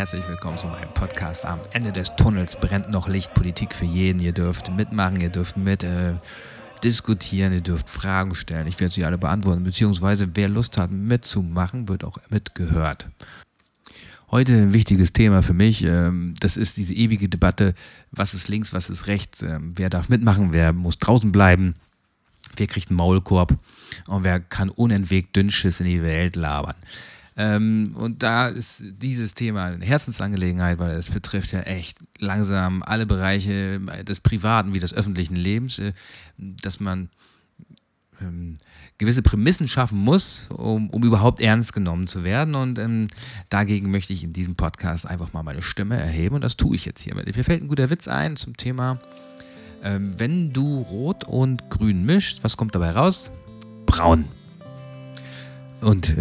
herzlich willkommen zu meinem Podcast. Am Ende des Tunnels brennt noch Licht, Politik für jeden. Ihr dürft mitmachen, ihr dürft mit diskutieren, ihr dürft Fragen stellen. Ich werde sie alle beantworten, beziehungsweise wer Lust hat mitzumachen, wird auch mitgehört. Heute ein wichtiges Thema für mich, das ist diese ewige Debatte, was ist links, was ist rechts, wer darf mitmachen, wer muss draußen bleiben, wer kriegt einen Maulkorb und wer kann unentwegt Dünnschiss in die Welt labern. Und da ist dieses Thema eine Herzensangelegenheit, weil es betrifft ja echt langsam alle Bereiche des privaten wie des öffentlichen Lebens, dass man gewisse Prämissen schaffen muss, um überhaupt ernst genommen zu werden, und dagegen möchte ich in diesem Podcast einfach mal meine Stimme erheben, und das tue ich jetzt hier. Mir fällt ein guter Witz ein zum Thema, wenn du Rot und Grün mischst, was kommt dabei raus? Braun. Und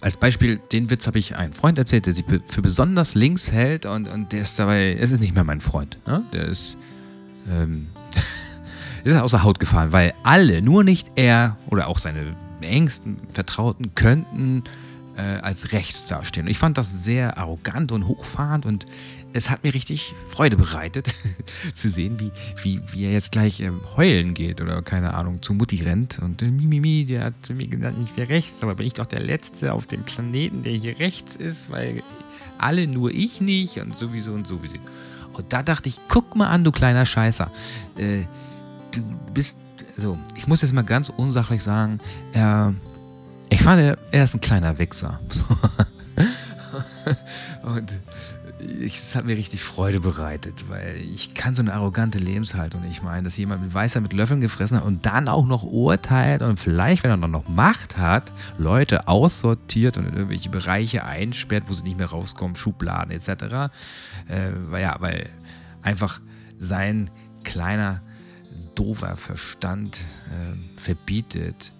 als Beispiel, den Witz habe ich einem Freund erzählt, der sich für besonders links hält, und der ist dabei, es ist nicht mehr mein Freund, ne? Der ist ist außer Haut gefahren, weil alle, nur nicht er oder auch seine engsten Vertrauten, könnten als rechts dastehen. Und ich fand das sehr arrogant und hochfahrend, und es hat mir richtig Freude bereitet, zu sehen, wie er jetzt gleich heulen geht oder, keine Ahnung, zu Mutti rennt und Mimimi, der hat zu mir gesagt, ich wäre rechts, aber bin ich doch der Letzte auf dem Planeten, der hier rechts ist, weil alle, nur ich nicht und sowieso und sowieso. Und da dachte ich, guck mal an, du kleiner Scheißer, du bist, also ich muss jetzt mal ganz unsachlich sagen, ich fand, er ist ein kleiner Wichser. Und es hat mir richtig Freude bereitet, weil ich kann so eine arrogante Lebenshaltung nicht meinen, dass jemand mit Weisheit mit Löffeln gefressen hat und dann auch noch urteilt und vielleicht, wenn er dann noch Macht hat, Leute aussortiert und in irgendwelche Bereiche einsperrt, wo sie nicht mehr rauskommen, Schubladen etc. Weil einfach sein kleiner doofer Verstand verbietet,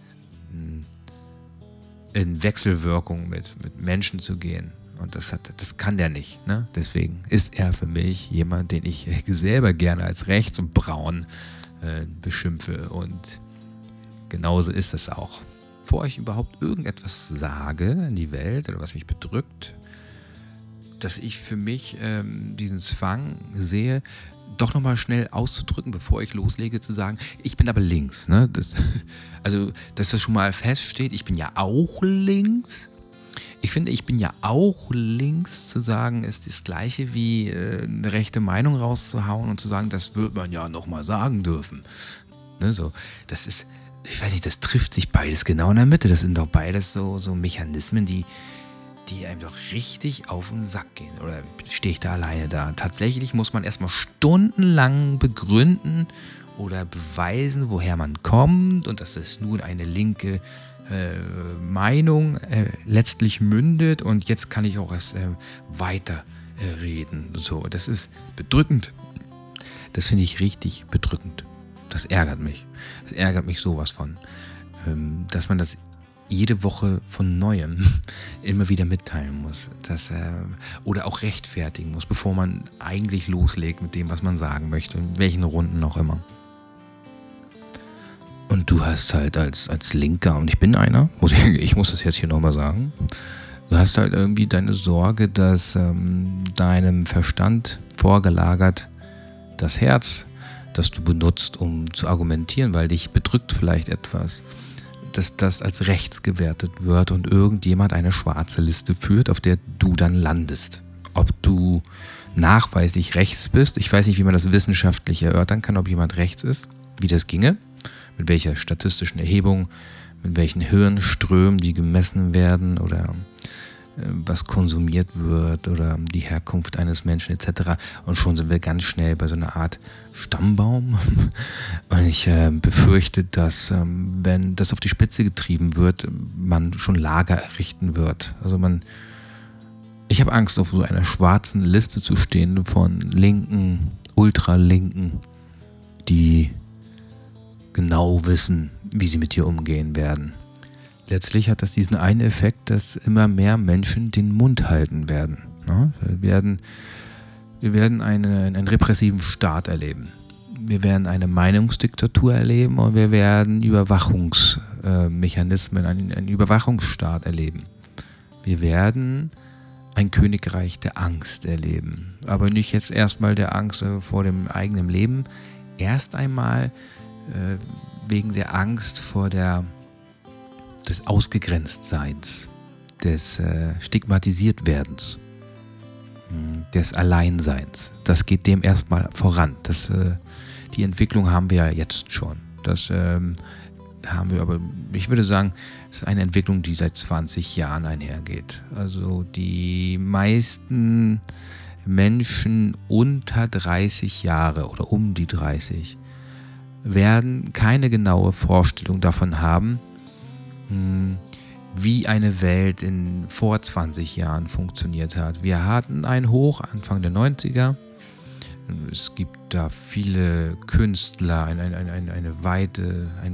in Wechselwirkung mit Menschen zu gehen. Und das kann der nicht. Ne? Deswegen ist er für mich jemand, den ich selber gerne als rechts und braun beschimpfe. Und genauso ist es auch. Bevor ich überhaupt irgendetwas sage in die Welt oder was mich bedrückt, dass ich für mich diesen Zwang sehe, doch nochmal schnell auszudrücken, bevor ich loslege, zu sagen, ich bin aber links. Ne? Dass das schon mal feststeht, ich bin ja auch links. Ich finde, ich bin ja auch links zu sagen, ist das Gleiche wie eine rechte Meinung rauszuhauen und zu sagen, das wird man ja nochmal sagen dürfen. Ne, so. Das ist, ich weiß nicht, das trifft sich beides genau in der Mitte. Das sind doch beides so Mechanismen, die einem doch richtig auf den Sack gehen. Oder stehe ich da alleine da? Tatsächlich muss man erstmal stundenlang begründen oder beweisen, woher man kommt und dass es nun eine linke Meinung letztlich mündet, und jetzt kann ich auch erst weiter reden. So, das ist bedrückend. Das finde ich richtig bedrückend. Das ärgert mich. Das ärgert mich sowas von, dass man das jede Woche von Neuem immer wieder mitteilen muss, oder auch rechtfertigen muss, bevor man eigentlich loslegt mit dem, was man sagen möchte, in welchen Runden auch immer. Und du hast halt als Linker, und ich bin einer, ich muss das jetzt hier nochmal sagen, du hast halt irgendwie deine Sorge, dass deinem Verstand vorgelagert das Herz, das du benutzt, um zu argumentieren, weil dich bedrückt vielleicht etwas, dass das als rechts gewertet wird und irgendjemand eine schwarze Liste führt, auf der du dann landest. Ob du nachweislich rechts bist, ich weiß nicht, wie man das wissenschaftlich erörtern kann, ob jemand rechts ist, wie das ginge, mit welcher statistischen Erhebung, mit welchen Hirnströmen die gemessen werden oder was konsumiert wird oder die Herkunft eines Menschen etc. Und schon sind wir ganz schnell bei so einer Art Stammbaum. Und ich befürchte, dass wenn das auf die Spitze getrieben wird, man schon Lager errichten wird. Also ich habe Angst, auf so einer schwarzen Liste zu stehen von Linken, Ultralinken, die genau wissen, wie sie mit dir umgehen werden. Letztlich hat das diesen einen Effekt, dass immer mehr Menschen den Mund halten werden. Wir werden einen repressiven Staat erleben. Wir werden eine Meinungsdiktatur erleben, und wir werden Überwachungsmechanismen, einen Überwachungsstaat erleben. Wir werden ein Königreich der Angst erleben. Aber nicht jetzt erstmal der Angst vor dem eigenen Leben, erst einmal wegen der Angst vor des Ausgegrenztseins, des Stigmatisiertwerdens, des Alleinseins. Das geht dem erstmal voran. Die Entwicklung haben wir ja jetzt schon. Das haben wir, aber ich würde sagen, es ist eine Entwicklung, die seit 20 Jahren einhergeht. Also die meisten Menschen unter 30 Jahre oder um die 30 werden keine genaue Vorstellung davon haben, wie eine Welt vor 20 Jahren funktioniert hat. Wir hatten ein Hoch Anfang der 90er. Es gibt da viele Künstler, ein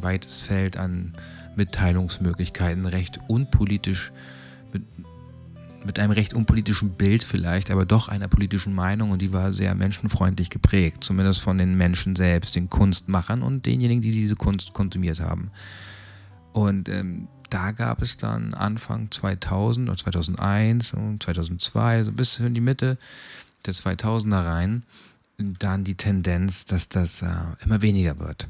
weites Feld an Mitteilungsmöglichkeiten, recht unpolitisch, mit einem recht unpolitischen Bild vielleicht, aber doch einer politischen Meinung, und die war sehr menschenfreundlich geprägt, zumindest von den Menschen selbst, den Kunstmachern und denjenigen, die diese Kunst konsumiert haben. Und da gab es dann Anfang 2000 oder 2001 und 2002, so bis in die Mitte der 2000er rein, dann die Tendenz, dass das immer weniger wird.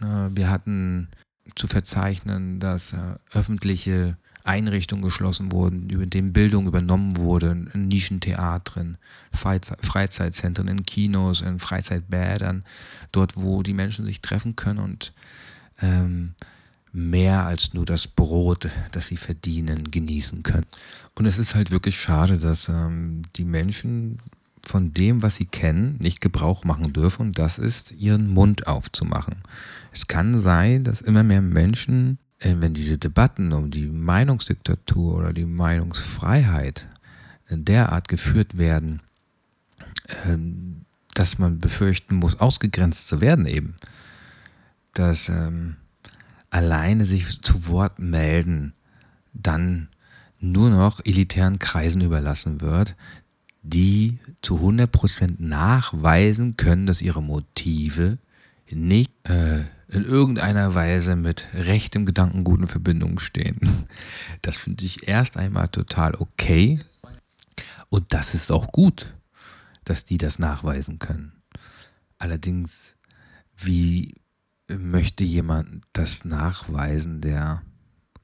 Wir hatten zu verzeichnen, dass öffentliche Einrichtungen geschlossen wurden, über denen Bildung übernommen wurde, in Nischentheatern, Freizeitzentren, in Kinos, in Freizeitbädern, dort, wo die Menschen sich treffen können und mehr als nur das Brot, das sie verdienen, genießen können. Und es ist halt wirklich schade, dass die Menschen von dem, was sie kennen, nicht Gebrauch machen dürfen, und das ist, ihren Mund aufzumachen. Es kann sein, dass immer mehr Menschen, wenn diese Debatten um die Meinungsdiktatur oder die Meinungsfreiheit derart geführt werden, dass man befürchten muss, ausgegrenzt zu werden eben, dass alleine sich zu Wort melden dann nur noch elitären Kreisen überlassen wird, die zu 100% nachweisen können, dass ihre Motive nicht in irgendeiner Weise mit rechtem Gedankengut in Verbindung stehen. Das finde ich erst einmal total okay, und das ist auch gut, dass die das nachweisen können. Allerdings, wie möchte jemand das nachweisen, der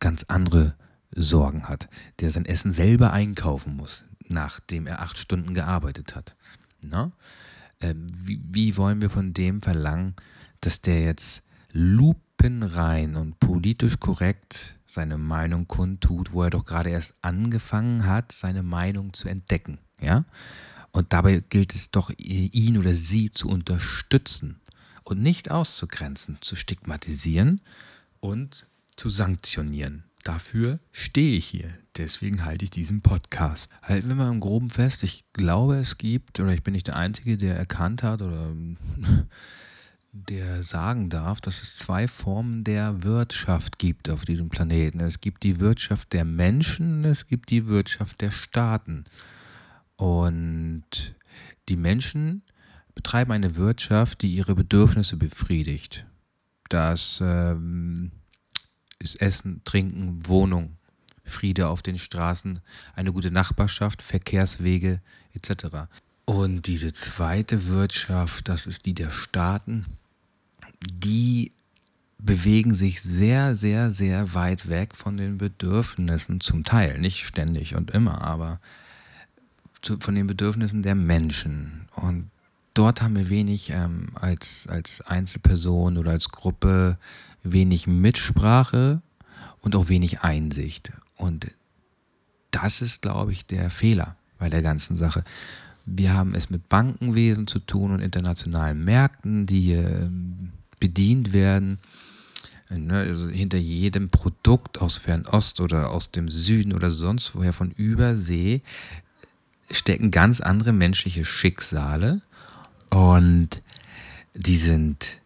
ganz andere Sorgen hat, der sein Essen selber einkaufen muss, nachdem er 8 Stunden gearbeitet hat. Na? Wie wollen wir von dem verlangen, dass der jetzt lupenrein und politisch korrekt seine Meinung kundtut, wo er doch gerade erst angefangen hat, seine Meinung zu entdecken? Ja? Und dabei gilt es doch, ihn oder sie zu unterstützen und nicht auszugrenzen, zu stigmatisieren und zu sanktionieren. Dafür stehe ich hier. Deswegen halte ich diesen Podcast. Halten wir mal im Groben fest, ich glaube, es gibt, oder ich bin nicht der Einzige, der erkannt hat oder der sagen darf, dass es 2 Formen der Wirtschaft gibt auf diesem Planeten. Es gibt die Wirtschaft der Menschen, es gibt die Wirtschaft der Staaten. Und die Menschen betreiben eine Wirtschaft, die ihre Bedürfnisse befriedigt. Das ist Essen, Trinken, Wohnung, Friede auf den Straßen, eine gute Nachbarschaft, Verkehrswege etc. Und diese zweite Wirtschaft, das ist die der Staaten, die bewegen sich sehr, sehr, sehr weit weg von den Bedürfnissen, zum Teil, nicht ständig und immer, aber von den Bedürfnissen der Menschen. Und dort haben wir wenig als Einzelperson oder als Gruppe wenig Mitsprache und auch wenig Einsicht. Und das ist, glaube ich, der Fehler bei der ganzen Sache. Wir haben es mit Bankenwesen zu tun und internationalen Märkten, die bedient werden. Also hinter jedem Produkt aus Fernost oder aus dem Süden oder sonst woher von Übersee stecken ganz andere menschliche Schicksale. Und die sind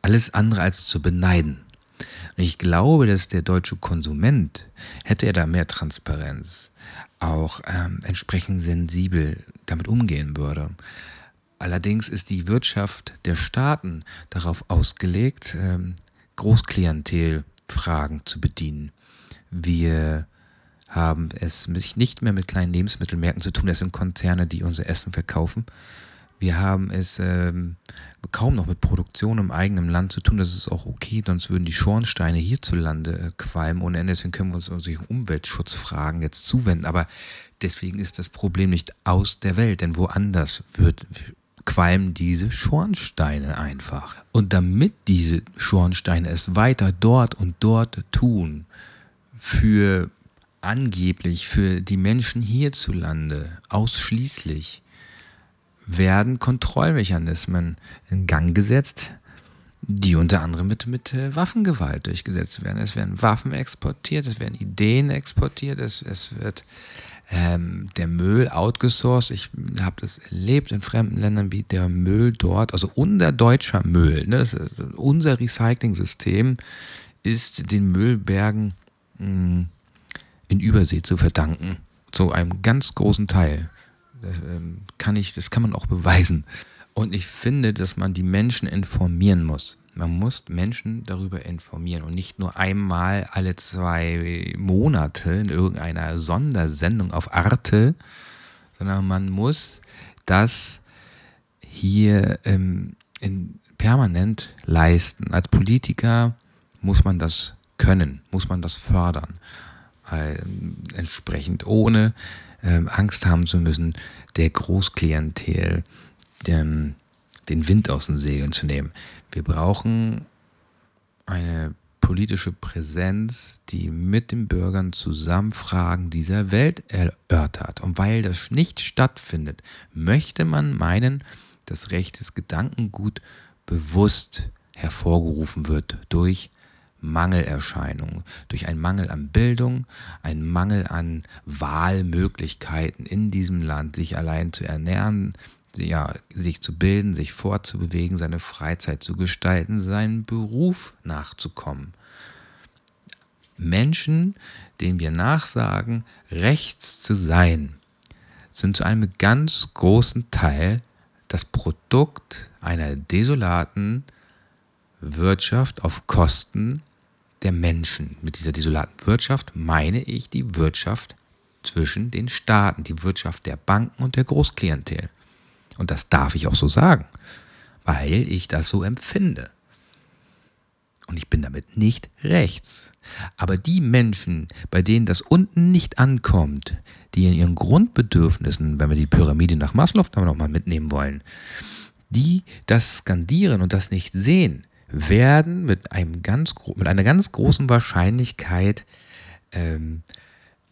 alles andere als zu beneiden. Und ich glaube, dass der deutsche Konsument, hätte er da mehr Transparenz, auch entsprechend sensibel damit umgehen würde. Allerdings ist die Wirtschaft der Staaten darauf ausgelegt, Großklientelfragen zu bedienen. Wir haben es nicht mehr mit kleinen Lebensmittelmärkten zu tun. Das sind Konzerne, die unser Essen verkaufen. Wir haben es kaum noch mit Produktion im eigenen Land zu tun. Das ist auch okay, sonst würden die Schornsteine hierzulande qualmen ohne Ende. Deswegen können wir uns unsere Umweltschutzfragen jetzt zuwenden. Aber deswegen ist das Problem nicht aus der Welt, denn woanders qualmen diese Schornsteine einfach. Und damit diese Schornsteine es weiter dort und dort tun, für angeblich für die Menschen hierzulande ausschließlich, werden Kontrollmechanismen in Gang gesetzt, die unter anderem mit Waffengewalt durchgesetzt werden. Es werden Waffen exportiert, es werden Ideen exportiert, es wird der Müll outgesourced. Ich habe das erlebt in fremden Ländern, wie der Müll dort, also unser deutscher Müll, ne, unser Recycling-System ist den Müllbergen in Übersee zu verdanken, zu einem ganz großen Teil. Das kann man auch beweisen. Und ich finde, dass man die Menschen informieren muss. Man muss Menschen darüber informieren und nicht nur einmal alle 2 Monate in irgendeiner Sondersendung auf Arte, sondern man muss das hier permanent leisten. Als Politiker muss man das können, muss man das fördern. Entsprechend ohne Angst haben zu müssen, der Großklientel den Wind aus den Segeln zu nehmen. Wir brauchen eine politische Präsenz, die mit den Bürgern zusammen Fragen dieser Welt erörtert. Und weil das nicht stattfindet, möchte man meinen, dass rechtes Gedankengut bewusst hervorgerufen wird durch Mangelerscheinungen, durch einen Mangel an Bildung, einen Mangel an Wahlmöglichkeiten in diesem Land, sich allein zu ernähren, ja, sich zu bilden, sich fortzubewegen, seine Freizeit zu gestalten, seinen Beruf nachzukommen. Menschen, denen wir nachsagen, rechts zu sein, sind zu einem ganz großen Teil das Produkt einer desolaten Wirtschaft auf Kosten der Menschen. Mit dieser desolaten Wirtschaft meine ich die Wirtschaft zwischen den Staaten, die Wirtschaft der Banken und der Großklientel. Und das darf ich auch so sagen, weil ich das so empfinde. Und ich bin damit nicht rechts. Aber die Menschen, bei denen das unten nicht ankommt, die in ihren Grundbedürfnissen, wenn wir die Pyramide nach Maslow nochmal mitnehmen wollen, die das skandieren und das nicht sehen, werden mit einer ganz großen Wahrscheinlichkeit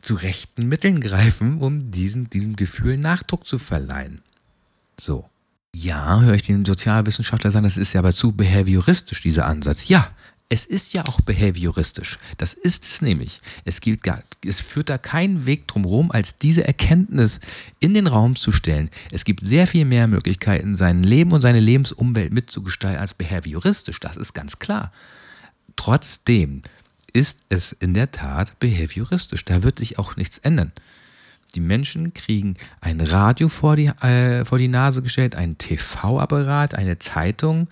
zu rechten Mitteln greifen, um diesem Gefühl Nachdruck zu verleihen. So. Ja, höre ich den Sozialwissenschaftler sagen, das ist ja aber zu behavioristisch, dieser Ansatz. Ja, es ist ja auch behavioristisch. Das ist es nämlich. Es führt da keinen Weg drum rum, als diese Erkenntnis in den Raum zu stellen. Es gibt sehr viel mehr Möglichkeiten, sein Leben und seine Lebensumwelt mitzugestalten als behavioristisch. Das ist ganz klar. Trotzdem ist es in der Tat behavioristisch. Da wird sich auch nichts ändern. Die Menschen kriegen ein Radio vor die Nase gestellt, einen TV-Apparat, eine Zeitung,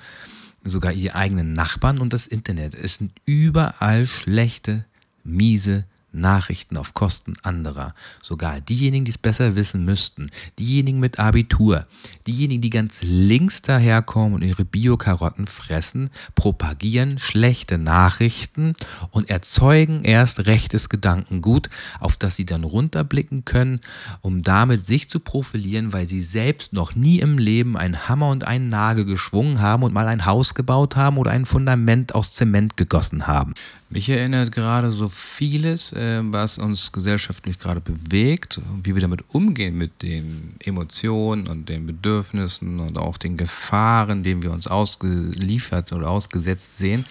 sogar ihre eigenen Nachbarn und das Internet. Es sind überall schlechte, miese Nachrichten auf Kosten anderer. Sogar diejenigen, die es besser wissen müssten, diejenigen mit Abitur, diejenigen, die ganz links daherkommen und ihre Bio-Karotten fressen, propagieren schlechte Nachrichten und erzeugen erst rechtes Gedankengut, auf das sie dann runterblicken können, um damit sich zu profilieren, weil sie selbst noch nie im Leben einen Hammer und einen Nagel geschwungen haben und mal ein Haus gebaut haben oder ein Fundament aus Zement gegossen haben. Mich erinnert gerade so vieles, was uns gesellschaftlich gerade bewegt und wie wir damit umgehen mit den Emotionen und den Bedürfnissen und auch den Gefahren, denen wir uns ausgeliefert oder ausgesetzt sehen.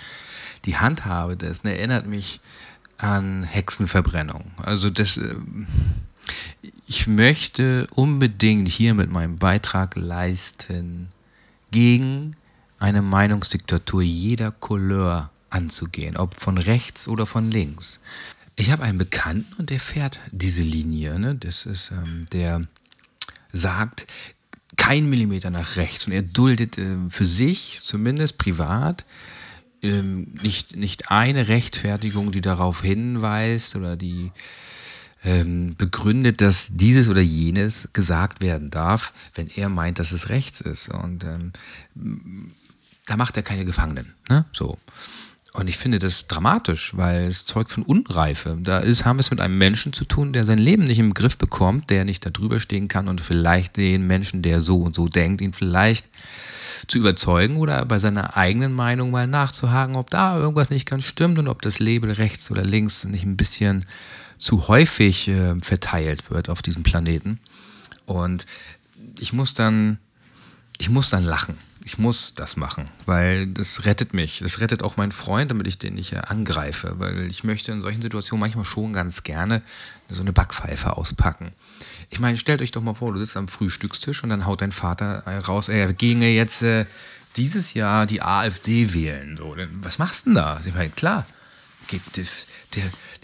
Die Handhabe dessen erinnert mich an Hexenverbrennung. Also ich möchte unbedingt hier mit meinem Beitrag leisten, gegen eine Meinungsdiktatur jeder Couleur anzugehen, ob von rechts oder von links. Ich habe einen Bekannten und der fährt diese Linie, ne? Das ist, der sagt, kein Millimeter nach rechts und er duldet für sich, zumindest privat, nicht eine Rechtfertigung, die darauf hinweist oder die begründet, dass dieses oder jenes gesagt werden darf, wenn er meint, dass es rechts ist. Und da macht er keine Gefangenen. Ne? So. Und ich finde das dramatisch, weil es zeugt von Unreife. Haben wir es mit einem Menschen zu tun, der sein Leben nicht im Griff bekommt, der nicht da drüber stehen kann und vielleicht den Menschen, der so und so denkt, ihn vielleicht zu überzeugen oder bei seiner eigenen Meinung mal nachzuhaken, ob da irgendwas nicht ganz stimmt und ob das Label rechts oder links nicht ein bisschen zu häufig verteilt wird auf diesem Planeten. Und ich muss dann lachen. Ich muss das machen, weil das rettet mich. Das rettet auch meinen Freund, damit ich den nicht angreife, weil ich möchte in solchen Situationen manchmal schon ganz gerne so eine Backpfeife auspacken. Ich meine, stellt euch doch mal vor, du sitzt am Frühstückstisch und dann haut dein Vater raus, er ginge jetzt dieses Jahr die AfD wählen. So, was machst du denn da? Ich meine, klar,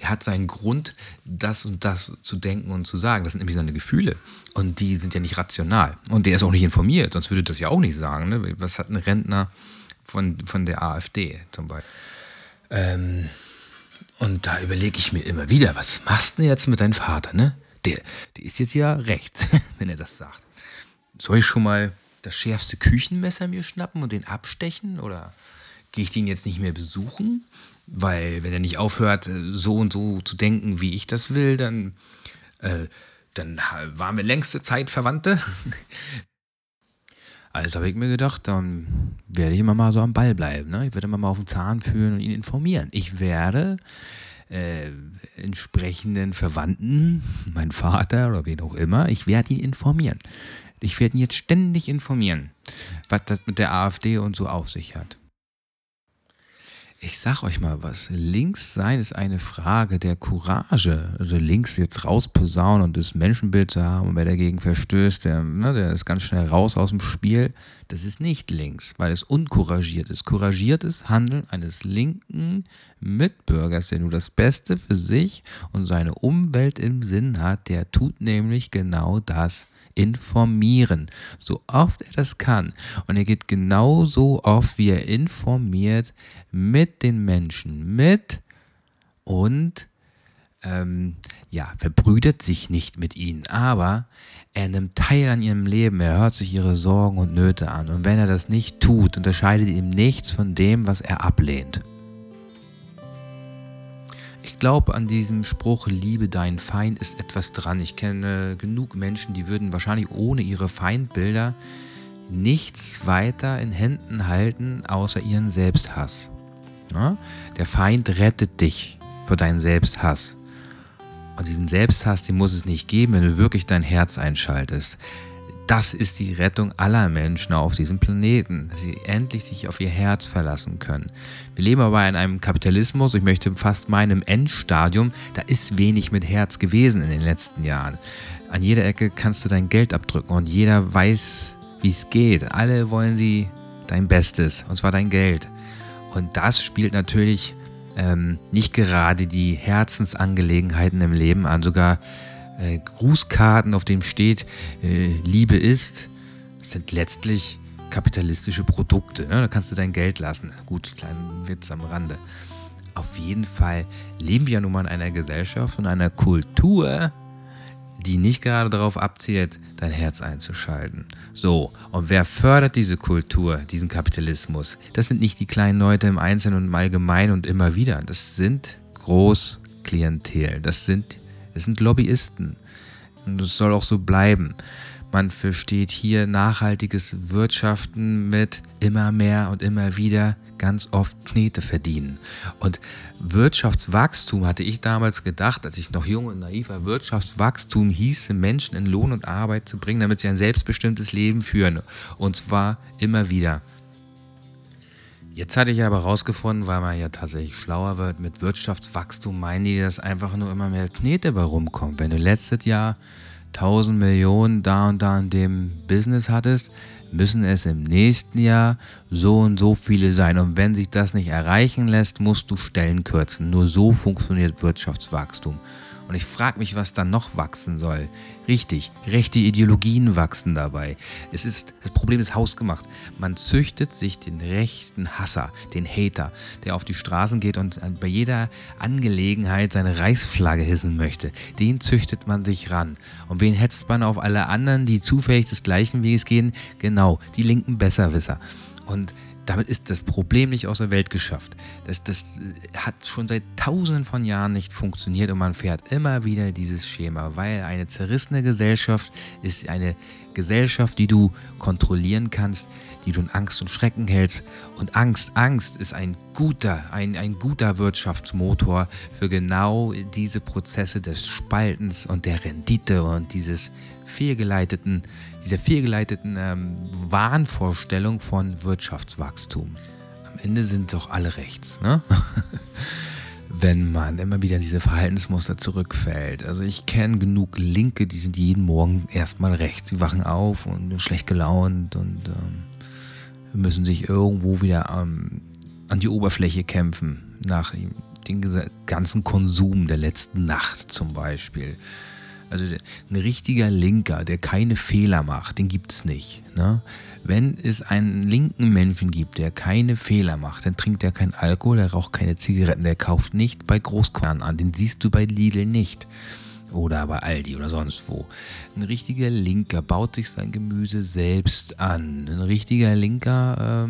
der hat seinen Grund, das und das zu denken und zu sagen. Das sind nämlich seine Gefühle. Und die sind ja nicht rational. Und der ist auch nicht informiert, sonst würde das ja auch nicht sagen. Ne? Was hat ein Rentner von der AfD zum Beispiel? Und da überlege ich mir immer wieder, was machst du denn jetzt mit deinem Vater? Ne? Der ist jetzt ja rechts, wenn er das sagt. Soll ich schon mal das schärfste Küchenmesser mir schnappen und den abstechen? Oder gehe ich den jetzt nicht mehr besuchen? Weil wenn er nicht aufhört, so und so zu denken, wie ich das will, dann waren wir längste Zeit Verwandte. Also habe ich mir gedacht, dann werde ich immer mal so am Ball bleiben. Ne? Ich werde immer mal auf den Zahn fühlen und ihn informieren. Ich werde entsprechenden Verwandten, meinen Vater oder wen auch immer, ich werde ihn informieren. Ich werde ihn jetzt ständig informieren, was das mit der AfD und so auf sich hat. Ich sag euch mal was, links sein ist eine Frage der Courage. Also links jetzt rausposaunen und das Menschenbild zu haben und wer dagegen verstößt, der ist ganz schnell raus aus dem Spiel. Das ist nicht links, weil es uncouragiert ist. Couragiert ist Handeln eines linken Mitbürgers, der nur das Beste für sich und seine Umwelt im Sinn hat. Der tut nämlich genau das. Informieren, so oft er das kann. Und er geht genauso oft, wie er informiert, mit den Menschen mit und verbrüdert sich nicht mit ihnen, aber er nimmt teil an ihrem Leben, er hört sich ihre Sorgen und Nöte an. Und wenn er das nicht tut, unterscheidet ihm nichts von dem, was er ablehnt. Ich glaube, an diesem Spruch, liebe deinen Feind, ist etwas dran. Ich kenne genug Menschen, die würden wahrscheinlich ohne ihre Feindbilder nichts weiter in Händen halten, außer ihren Selbsthass. Ja? Der Feind rettet dich vor deinen Selbsthass. Und diesen Selbsthass, den muss es nicht geben, wenn du wirklich dein Herz einschaltest. Das ist die Rettung aller Menschen auf diesem Planeten, dass sie endlich sich auf ihr Herz verlassen können. Wir leben aber in einem Kapitalismus, ich möchte fast meinem Endstadium, da ist wenig mit Herz gewesen in den letzten Jahren. An jeder Ecke kannst du dein Geld abdrücken und jeder weiß, wie es geht. Alle wollen sie dein Bestes, und zwar dein Geld. Und das spielt natürlich nicht gerade die Herzensangelegenheiten im Leben an, sogar Grußkarten, auf denen steht, Liebe ist, sind letztlich kapitalistische Produkte. Ne? Da kannst du dein Geld lassen. Gut, kleinen Witz am Rande. Auf jeden Fall leben wir ja nun mal in einer Gesellschaft und einer Kultur, die nicht gerade darauf abzielt, dein Herz einzuschalten. So, und wer fördert diese Kultur, diesen Kapitalismus? Das sind nicht die kleinen Leute im Einzelnen und im Allgemeinen und immer wieder. Das sind Großklientel. Das sind Lobbyisten und das soll auch so bleiben. Man versteht hier nachhaltiges Wirtschaften mit immer mehr und immer wieder ganz oft Knete verdienen. Und Wirtschaftswachstum hatte ich damals gedacht, als ich noch jung und naiv war, Wirtschaftswachstum hieße, Menschen in Lohn und Arbeit zu bringen, damit sie ein selbstbestimmtes Leben führen. Und zwar immer wieder. Jetzt hatte ich aber rausgefunden, weil man ja tatsächlich schlauer wird, mit Wirtschaftswachstum meinen die, dass einfach nur immer mehr Knete bei rumkommt. Wenn du letztes Jahr 1000 Millionen da und da in dem Business hattest, müssen es im nächsten Jahr so und so viele sein. Und wenn sich das nicht erreichen lässt, musst du Stellen kürzen. Nur so funktioniert Wirtschaftswachstum. Und ich frage mich, was da noch wachsen soll. Richtig, rechte Ideologien wachsen dabei. Das Problem ist hausgemacht. Man züchtet sich den rechten Hasser, den Hater, der auf die Straßen geht und bei jeder Angelegenheit seine Reichsflagge hissen möchte. Den züchtet man sich ran. Und wen hetzt man auf alle anderen, die zufällig des gleichen Weges gehen? Genau, die linken Besserwisser. Und damit ist das Problem nicht aus der Welt geschafft. Das hat schon seit tausenden von Jahren nicht funktioniert und man fährt immer wieder dieses Schema, weil eine zerrissene Gesellschaft ist eine Gesellschaft, die du kontrollieren kannst, die du in Angst und Schrecken hältst. Und Angst ist ein guter Wirtschaftsmotor für genau diese Prozesse des Spaltens und der Rendite und dieser fehlgeleiteten Wahnvorstellung von Wirtschaftswachstum. Am Ende sind doch alle rechts, ne? Wenn man immer wieder in diese Verhaltensmuster zurückfällt. Also ich kenne genug Linke, die sind jeden Morgen erstmal rechts. Sie wachen auf und sind schlecht gelaunt und müssen sich irgendwo wieder an die Oberfläche kämpfen. Nach dem ganzen Konsum der letzten Nacht zum Beispiel. Also ein richtiger Linker, der keine Fehler macht, den gibt es nicht. Ne? Wenn es einen linken Menschen gibt, der keine Fehler macht, dann trinkt er keinen Alkohol, er raucht keine Zigaretten, der kauft nicht bei Großkonzernen an, den siehst du bei Lidl nicht. Oder bei Aldi oder sonst wo. Ein richtiger Linker baut sich sein Gemüse selbst an. Ein richtiger Linker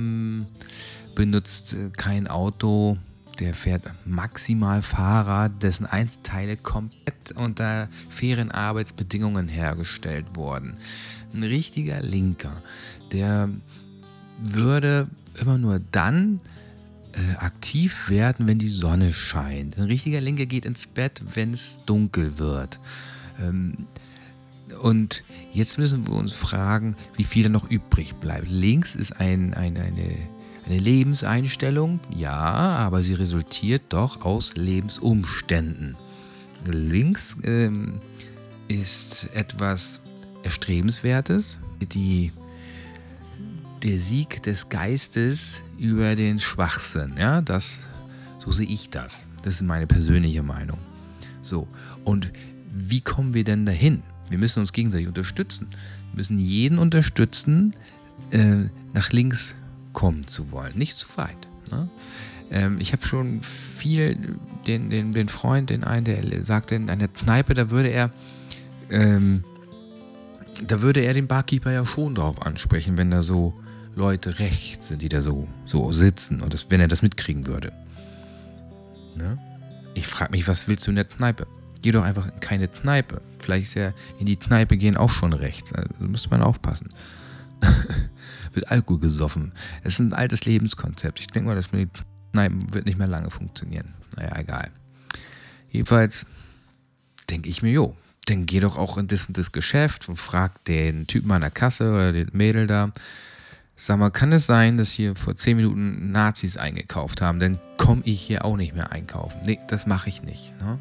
benutzt kein Auto. Der fährt maximal Fahrrad, dessen Einzelteile komplett unter fairen Arbeitsbedingungen hergestellt wurden. Ein richtiger Linker, der würde immer nur dann aktiv werden, wenn die Sonne scheint. Ein richtiger Linker geht ins Bett, wenn es dunkel wird. Und jetzt müssen wir uns fragen, wie viel da noch übrig bleibt. Links ist eine Lebenseinstellung, ja, aber sie resultiert doch aus Lebensumständen. Links ist etwas Erstrebenswertes, der Sieg des Geistes über den Schwachsinn, ja, so sehe ich das. Das ist meine persönliche Meinung. So, und wie kommen wir denn dahin? Wir müssen uns gegenseitig unterstützen. Wir müssen jeden unterstützen, nach links kommen zu wollen, nicht zu weit. Ne? Ich habe schon viel den Freund, der sagte, in einer Kneipe, da würde er den Barkeeper ja schon drauf ansprechen, wenn da so Leute rechts sind, die da so sitzen und wenn er das mitkriegen würde. Ne? Ich frage mich, was willst du in der Kneipe? Geh doch einfach in keine Kneipe. Vielleicht ist ja in die Kneipe gehen auch schon rechts. Also müsste man aufpassen. Wird Alkohol gesoffen. Es ist ein altes Lebenskonzept. Ich denke mal, das mit Kneipen wird nicht mehr lange funktionieren. Naja, egal. Jedenfalls denke ich mir, dann geh doch auch in das und das Geschäft und frag den Typen an der Kasse oder den Mädel da. Sag mal, kann es sein, dass hier vor 10 Minuten Nazis eingekauft haben? Dann komme ich hier auch nicht mehr einkaufen. Nee, das mache ich nicht. Ne?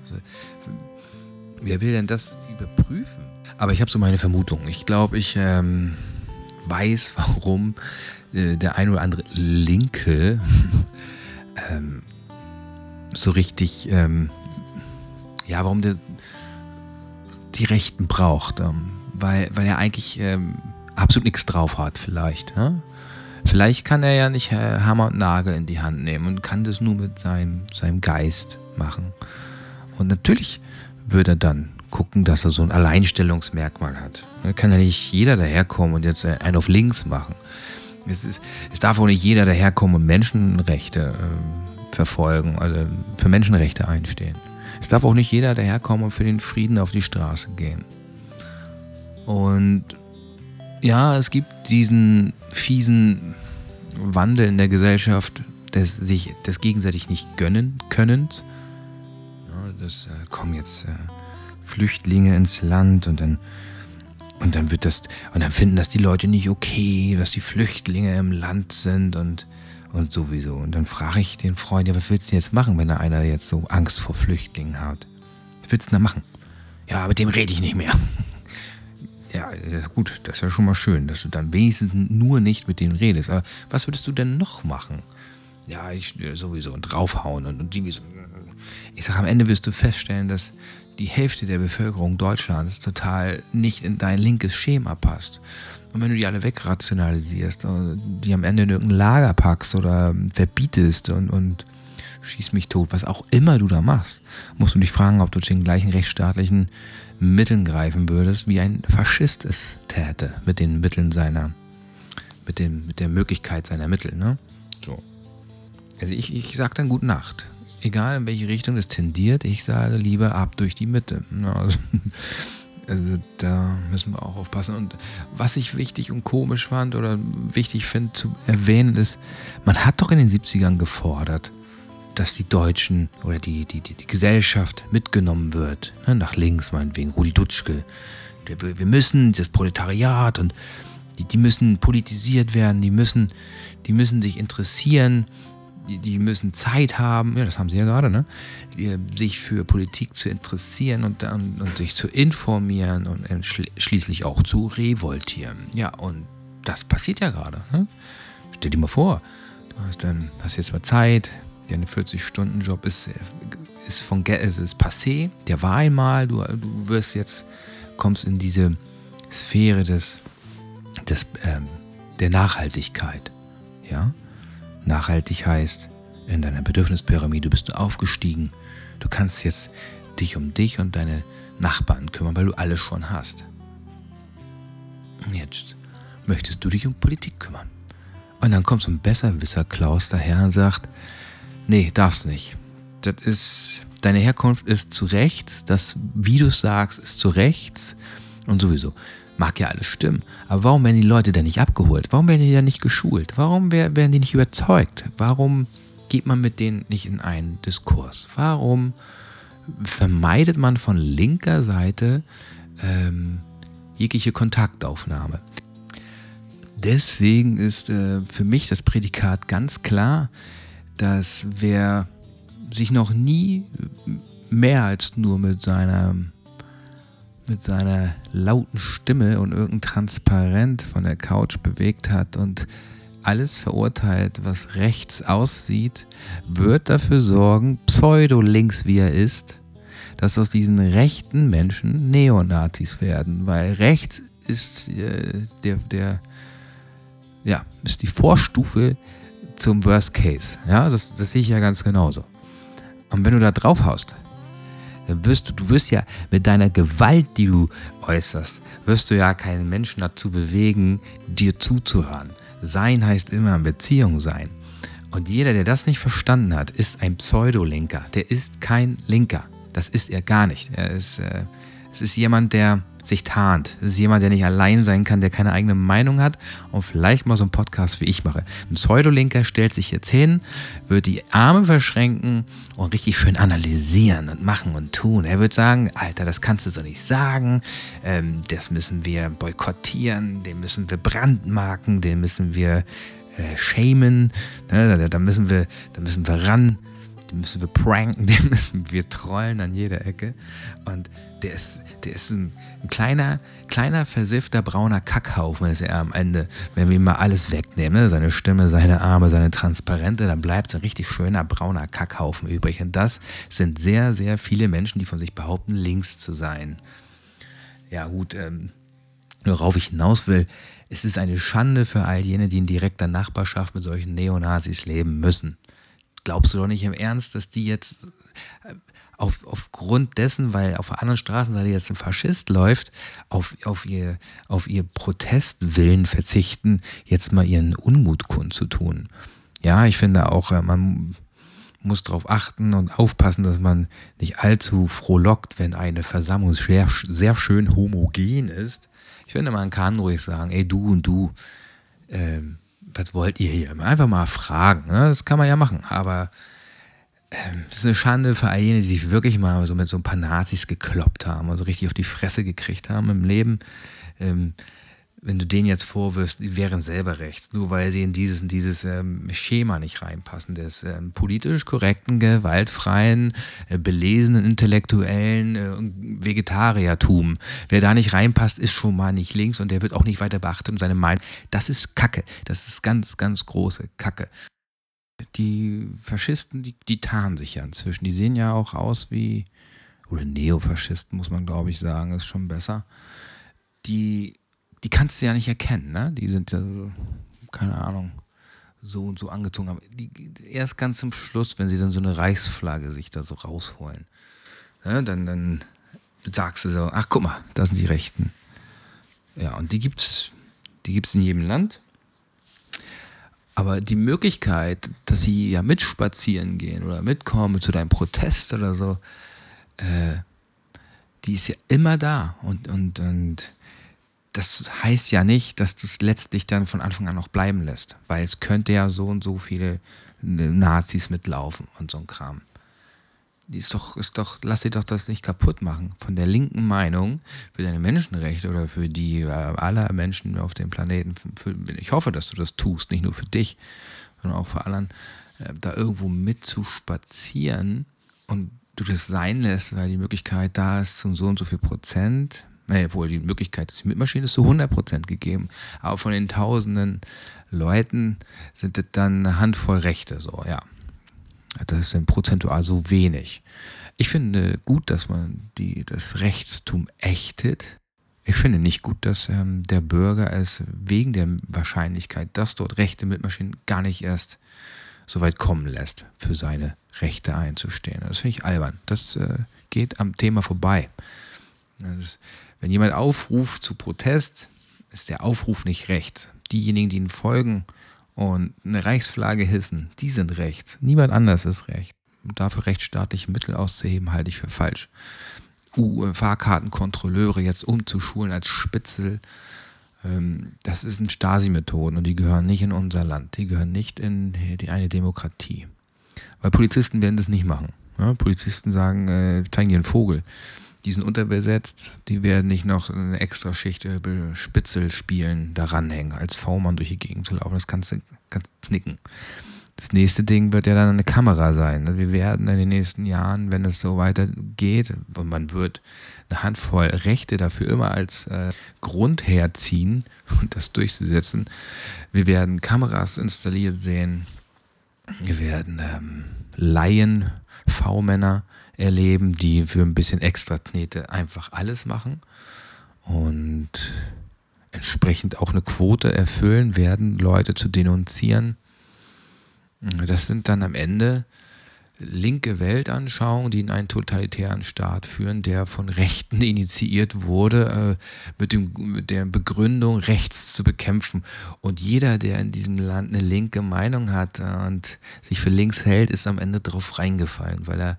Wer will denn das überprüfen? Aber ich habe so meine Vermutung. Ich glaube, ich weiß, warum der ein oder andere Linke so richtig, warum der die Rechten braucht, weil er eigentlich absolut nichts drauf hat vielleicht. Ja? Vielleicht kann er ja nicht Hammer und Nagel in die Hand nehmen und kann das nur mit seinem Geist machen. Und natürlich würde er dann gucken, dass er so ein Alleinstellungsmerkmal hat. Da kann ja nicht jeder daherkommen und jetzt einen auf links machen. Es darf auch nicht jeder daherkommen und Menschenrechte verfolgen, also für Menschenrechte einstehen. Es darf auch nicht jeder daherkommen und für den Frieden auf die Straße gehen. Und ja, es gibt diesen fiesen Wandel in der Gesellschaft, des sich das gegenseitig nicht gönnen können. Ja, das kommen jetzt Flüchtlinge ins Land und dann wird das, und dann finden das die Leute nicht okay, dass die Flüchtlinge im Land sind und sowieso. Und dann frage ich den Freund, ja, was willst du denn jetzt machen, wenn da einer jetzt so Angst vor Flüchtlingen hat? Was willst du denn da machen? Ja, mit dem rede ich nicht mehr. Ja, gut, das ist ja schon mal schön, dass du dann wenigstens nur nicht mit denen redest. Aber was würdest du denn noch machen? Ja, ich sowieso und draufhauen und die so. Ich sage, am Ende wirst du feststellen, dass die Hälfte der Bevölkerung Deutschlands total nicht in dein linkes Schema passt. Und wenn du die alle wegrationalisierst und die am Ende in irgendein Lager packst oder verbietest und schieß mich tot, was auch immer du da machst, musst du dich fragen, ob du zu den gleichen rechtsstaatlichen Mitteln greifen würdest, wie ein Faschist es täte, mit den Mitteln seiner, mit der Möglichkeit seiner Mittel, ne? So. Also ich sag dann gute Nacht. Egal in welche Richtung es tendiert, ich sage lieber ab durch die Mitte. Also da müssen wir auch aufpassen. Und was ich wichtig und komisch fand oder wichtig finde zu erwähnen ist, man hat doch in den 70ern gefordert, dass die Deutschen oder die Gesellschaft mitgenommen wird. Nach links meinetwegen, Rudi Dutschke. Wir müssen das Proletariat und die müssen politisiert werden, die müssen sich interessieren, die müssen Zeit haben, ja, das haben sie ja gerade, ne? Sich für Politik zu interessieren und sich zu informieren und schließlich auch zu revoltieren. Ja, und das passiert ja gerade. Ne? Stell dir mal vor, du hast jetzt mal Zeit, der 40-Stunden-Job ist passé, der war einmal, du wirst jetzt, kommst in diese Sphäre der Nachhaltigkeit, ja. Nachhaltig heißt, in deiner Bedürfnispyramide bist du aufgestiegen. Du kannst jetzt dich um dich und deine Nachbarn kümmern, weil du alles schon hast. Jetzt möchtest du dich um Politik kümmern. Und dann kommt so ein Besserwisser Klaus daher und sagt, nee, darfst nicht. Deine Herkunft ist zu rechts, das, wie du es sagst, ist zu rechts und sowieso. Mag ja alles stimmen, aber warum werden die Leute denn nicht abgeholt? Warum werden die dann nicht geschult? Warum werden die nicht überzeugt? Warum geht man mit denen nicht in einen Diskurs? Warum vermeidet man von linker Seite jegliche Kontaktaufnahme? Deswegen ist für mich das Prädikat ganz klar, dass wer sich noch nie mehr als nur mit seiner lauten Stimme und irgendein Transparent von der Couch bewegt hat und alles verurteilt, was rechts aussieht, wird dafür sorgen, pseudo-links wie er ist, dass aus diesen rechten Menschen Neonazis werden, weil rechts ist ist die Vorstufe zum Worst Case. Ja, das sehe ich ja ganz genauso. Und wenn du da drauf haust, wirst du ja mit deiner Gewalt, die du äußerst, wirst du ja keinen Menschen dazu bewegen, dir zuzuhören. Sein heißt immer in Beziehung sein. Und jeder, der das nicht verstanden hat, ist ein Pseudolinker. Der ist kein Linker. Das ist er gar nicht. Es ist jemand, der sich tarnt. Es ist jemand, der nicht allein sein kann, der keine eigene Meinung hat und vielleicht mal so einen Podcast wie ich mache. Ein Pseudolinker stellt sich jetzt hin, wird die Arme verschränken und richtig schön analysieren und machen und tun. Er wird sagen, Alter, das kannst du so nicht sagen, das müssen wir boykottieren, den müssen wir brandmarken, den müssen wir shamen, da müssen wir ran, den müssen wir pranken, den müssen wir trollen an jeder Ecke. Und der ist ein kleiner, versiffter, brauner Kackhaufen, ist er am Ende. Wenn wir ihm mal alles wegnehmen, ne? Seine Stimme, seine Arme, seine Transparente, dann bleibt so ein richtig schöner, brauner Kackhaufen übrig. Und das sind sehr, sehr viele Menschen, die von sich behaupten, links zu sein. Ja gut, worauf ich hinaus will, es ist eine Schande für all jene, die in direkter Nachbarschaft mit solchen Neonazis leben müssen. Glaubst du doch nicht im Ernst, dass die jetzt aufgrund dessen, weil auf der anderen Straßenseite jetzt ein Faschist läuft, auf ihr Protestwillen verzichten, jetzt mal ihren Unmut kundzutun? Ja, ich finde auch, man muss darauf achten und aufpassen, dass man nicht allzu frohlockt, wenn eine Versammlung sehr, sehr schön homogen ist. Ich finde, man kann ruhig sagen, ey, du und du, was wollt ihr hier? Einfach mal fragen, ne? Das kann man ja machen, aber es ist eine Schande für all jene, die sich wirklich mal so mit so ein paar Nazis gekloppt haben und so richtig auf die Fresse gekriegt haben im Leben. Wenn du denen jetzt vorwirfst, die wären selber rechts, nur weil sie in dieses Schema nicht reinpassen, des politisch korrekten, gewaltfreien, belesenen, intellektuellen Vegetariertum. Wer da nicht reinpasst, ist schon mal nicht links und der wird auch nicht weiter beachtet und seine Meinung. Das ist Kacke. Das ist ganz, ganz große Kacke. die Faschisten, die tarnen sich ja inzwischen. Die sehen ja auch aus wie, oder Neofaschisten muss man glaube ich sagen, ist schon besser. Die kannst du ja nicht erkennen, ne? Die sind ja so, keine Ahnung, so und so angezogen. Aber erst ganz zum Schluss, wenn sie dann so eine Reichsflagge sich da so rausholen, ne? Dann sagst du so, ach guck mal, das sind die Rechten. Ja, und die gibt's in jedem Land. Aber die Möglichkeit, dass sie ja mitspazieren gehen oder mitkommen zu deinem Protest oder so, die ist ja immer da. Und das heißt ja nicht, dass du es letztlich dann von Anfang an auch bleiben lässt. Weil es könnte ja so und so viele Nazis mitlaufen und so ein Kram. Die ist doch, lass dir doch das nicht kaputt machen. Von der linken Meinung für deine Menschenrechte oder für die aller Menschen auf dem Planeten, ich hoffe, dass du das tust, nicht nur für dich, sondern auch für anderen, da irgendwo mitzuspazieren und du das sein lässt, weil die Möglichkeit da ist zu so und so viel Prozent, obwohl die Möglichkeit ist, die Mitmaschine ist zu 100% gegeben, aber von den tausenden Leuten sind das dann eine Handvoll Rechte, so, ja. Das ist dann prozentual so wenig. Ich finde gut, dass man das Rechtstum ächtet. Ich finde nicht gut, dass der Bürger es wegen der Wahrscheinlichkeit, dass dort Rechte mitmaschinen, gar nicht erst so weit kommen lässt, für seine Rechte einzustehen. Das finde ich albern. Das geht am Thema vorbei. Wenn jemand aufruft zu Protest, ist der Aufruf nicht rechts. Diejenigen, die ihm folgen und eine Reichsflagge hissen, die sind rechts. Niemand anders ist rechts. Dafür rechtsstaatliche Mittel auszuheben, halte ich für falsch. Fahrkartenkontrolleure jetzt umzuschulen als Spitzel, das ist ein Stasi-Methoden und die gehören nicht in unser Land. Die gehören nicht in die eine Demokratie. Weil Polizisten werden das nicht machen. Ja, Polizisten sagen, zeigen dir einen Vogel. Die sind unterbesetzt, die werden nicht noch eine extra Schicht Spitzel spielen, daran hängen, als V-Mann durch die Gegend zu laufen. Das kannst du knicken. Das nächste Ding wird ja dann eine Kamera sein. Wir werden in den nächsten Jahren, wenn es so weitergeht, und man wird eine Handvoll Rechte dafür immer als Grund herziehen und das durchzusetzen. Wir werden Kameras installiert sehen. Wir werden Laien, V-Männer erleben, die für ein bisschen extra Knete einfach alles machen und entsprechend auch eine Quote erfüllen werden, Leute zu denunzieren. Das sind dann am Ende linke Weltanschauungen, die in einen totalitären Staat führen, der von Rechten initiiert wurde, mit der Begründung, rechts zu bekämpfen. Und jeder, der in diesem Land eine linke Meinung hat und sich für links hält, ist am Ende drauf reingefallen, weil er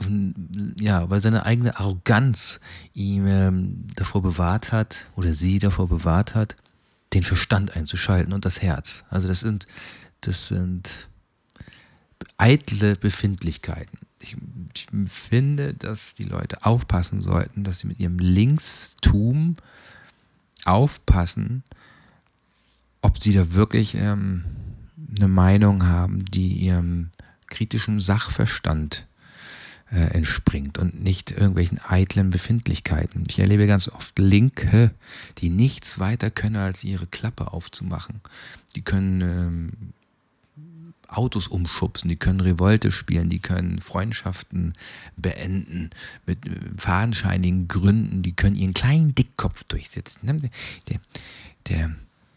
weil seine eigene Arroganz ihn davor bewahrt hat oder sie davor bewahrt hat, den Verstand einzuschalten und das Herz. Also das sind eitle Befindlichkeiten. Ich finde, dass die Leute aufpassen sollten, dass sie mit ihrem Linkstum aufpassen, ob sie da wirklich eine Meinung haben, die ihrem kritischen Sachverstand entspringt und nicht irgendwelchen eitlen Befindlichkeiten. Ich erlebe ganz oft Linke, die nichts weiter können, als ihre Klappe aufzumachen. Die können Autos umschubsen, die können Revolte spielen, die können Freundschaften beenden mit fadenscheinigen Gründen, die können ihren kleinen Dickkopf durchsetzen.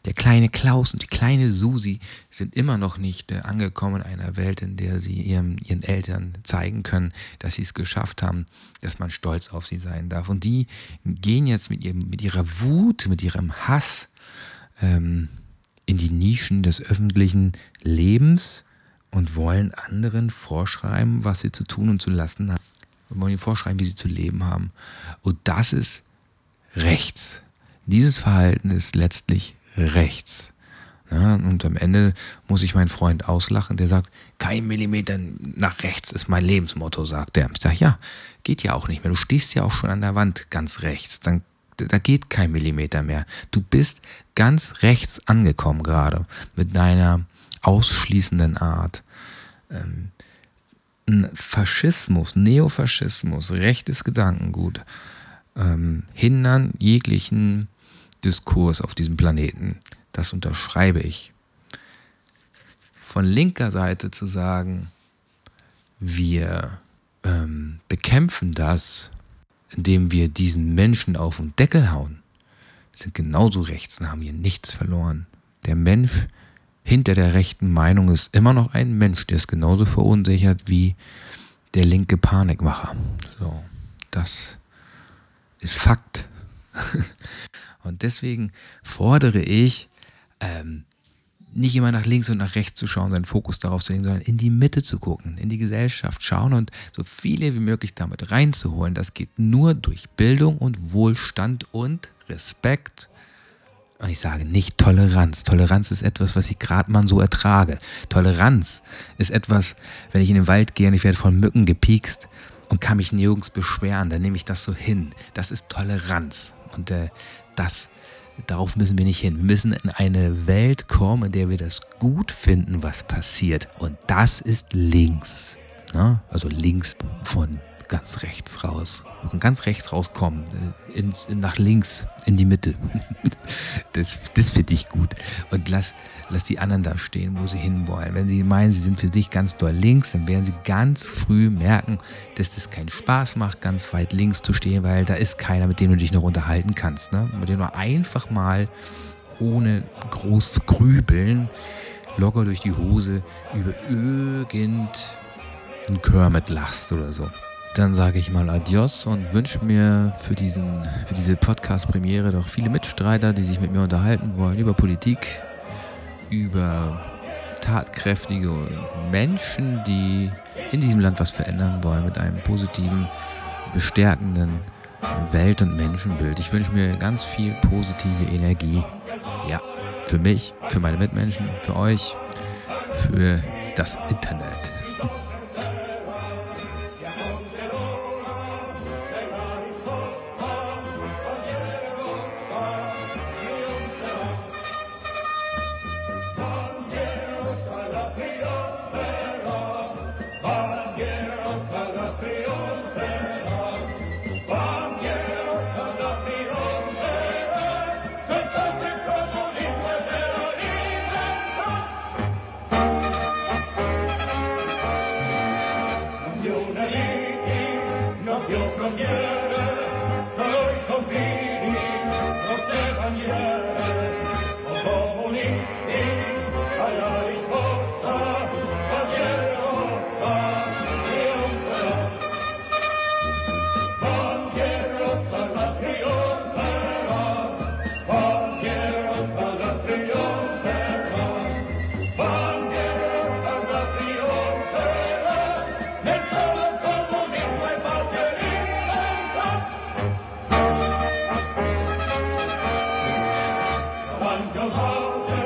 Der kleine Klaus und die kleine Susi sind immer noch nicht angekommen in einer Welt, in der sie ihren Eltern zeigen können, dass sie es geschafft haben, dass man stolz auf sie sein darf. Und die gehen jetzt mit ihrer Wut, mit ihrem Hass in die Nischen des öffentlichen Lebens und wollen anderen vorschreiben, was sie zu tun und zu lassen haben. Und wollen ihnen vorschreiben, wie sie zu leben haben. Und das ist rechts. Dieses Verhalten ist letztlich rechts. Ja, und am Ende muss ich meinen Freund auslachen, der sagt, kein Millimeter nach rechts ist mein Lebensmotto, sagt der. Ich sage, ja, geht ja auch nicht mehr. Du stehst ja auch schon an der Wand ganz rechts. Dann da geht kein Millimeter mehr. Du bist ganz rechts angekommen gerade mit deiner ausschließenden Art. Faschismus, Neofaschismus, rechtes Gedankengut hindern jeglichen Diskurs auf diesem Planeten. Das unterschreibe ich. von linker Seite zu sagen, wir bekämpfen das, indem wir diesen Menschen auf den Deckel hauen, sind genauso rechts und haben hier nichts verloren. Der Mensch hinter der rechten Meinung ist immer noch ein Mensch, der ist genauso verunsichert wie der linke Panikmacher. So, das ist Fakt. Und deswegen fordere ich, nicht immer nach links und nach rechts zu schauen, seinen Fokus darauf zu legen, sondern in die Mitte zu gucken, in die Gesellschaft schauen und so viele wie möglich damit reinzuholen. Das geht nur durch Bildung und Wohlstand und Respekt. Und ich sage nicht Toleranz. Toleranz ist etwas, was ich gerade mal so ertrage. Toleranz ist etwas, wenn ich in den Wald gehe und ich werde von Mücken gepiekst und kann mich nirgends beschweren, dann nehme ich das so hin. Das ist Toleranz. Und darauf müssen wir nicht hin. Wir müssen in eine Welt kommen, in der wir das gut finden, was passiert. Und das ist links. Ne? Also links von ganz rechts raus. Von ganz rechts rauskommen. Nach links, in die Mitte. Das finde ich gut. Und lass die anderen da stehen, wo sie hinwollen. Wenn sie meinen, sie sind für sich ganz doll links, dann werden sie ganz früh merken, dass das keinen Spaß macht, ganz weit links zu stehen, weil da ist keiner, mit dem du dich noch unterhalten kannst. Ne? Mit dem du einfach mal, ohne groß zu grübeln, locker durch die Hose über irgendeinen Kermit lachst oder so. Dann sage ich mal Adios und wünsche mir für diese Podcast-Premiere doch viele Mitstreiter, die sich mit mir unterhalten wollen über Politik, über tatkräftige Menschen, die in diesem Land was verändern wollen mit einem positiven, bestärkenden Welt- und Menschenbild. Ich wünsche mir ganz viel positive Energie. Ja, für mich, für meine Mitmenschen, für euch, für das Internet. Go home.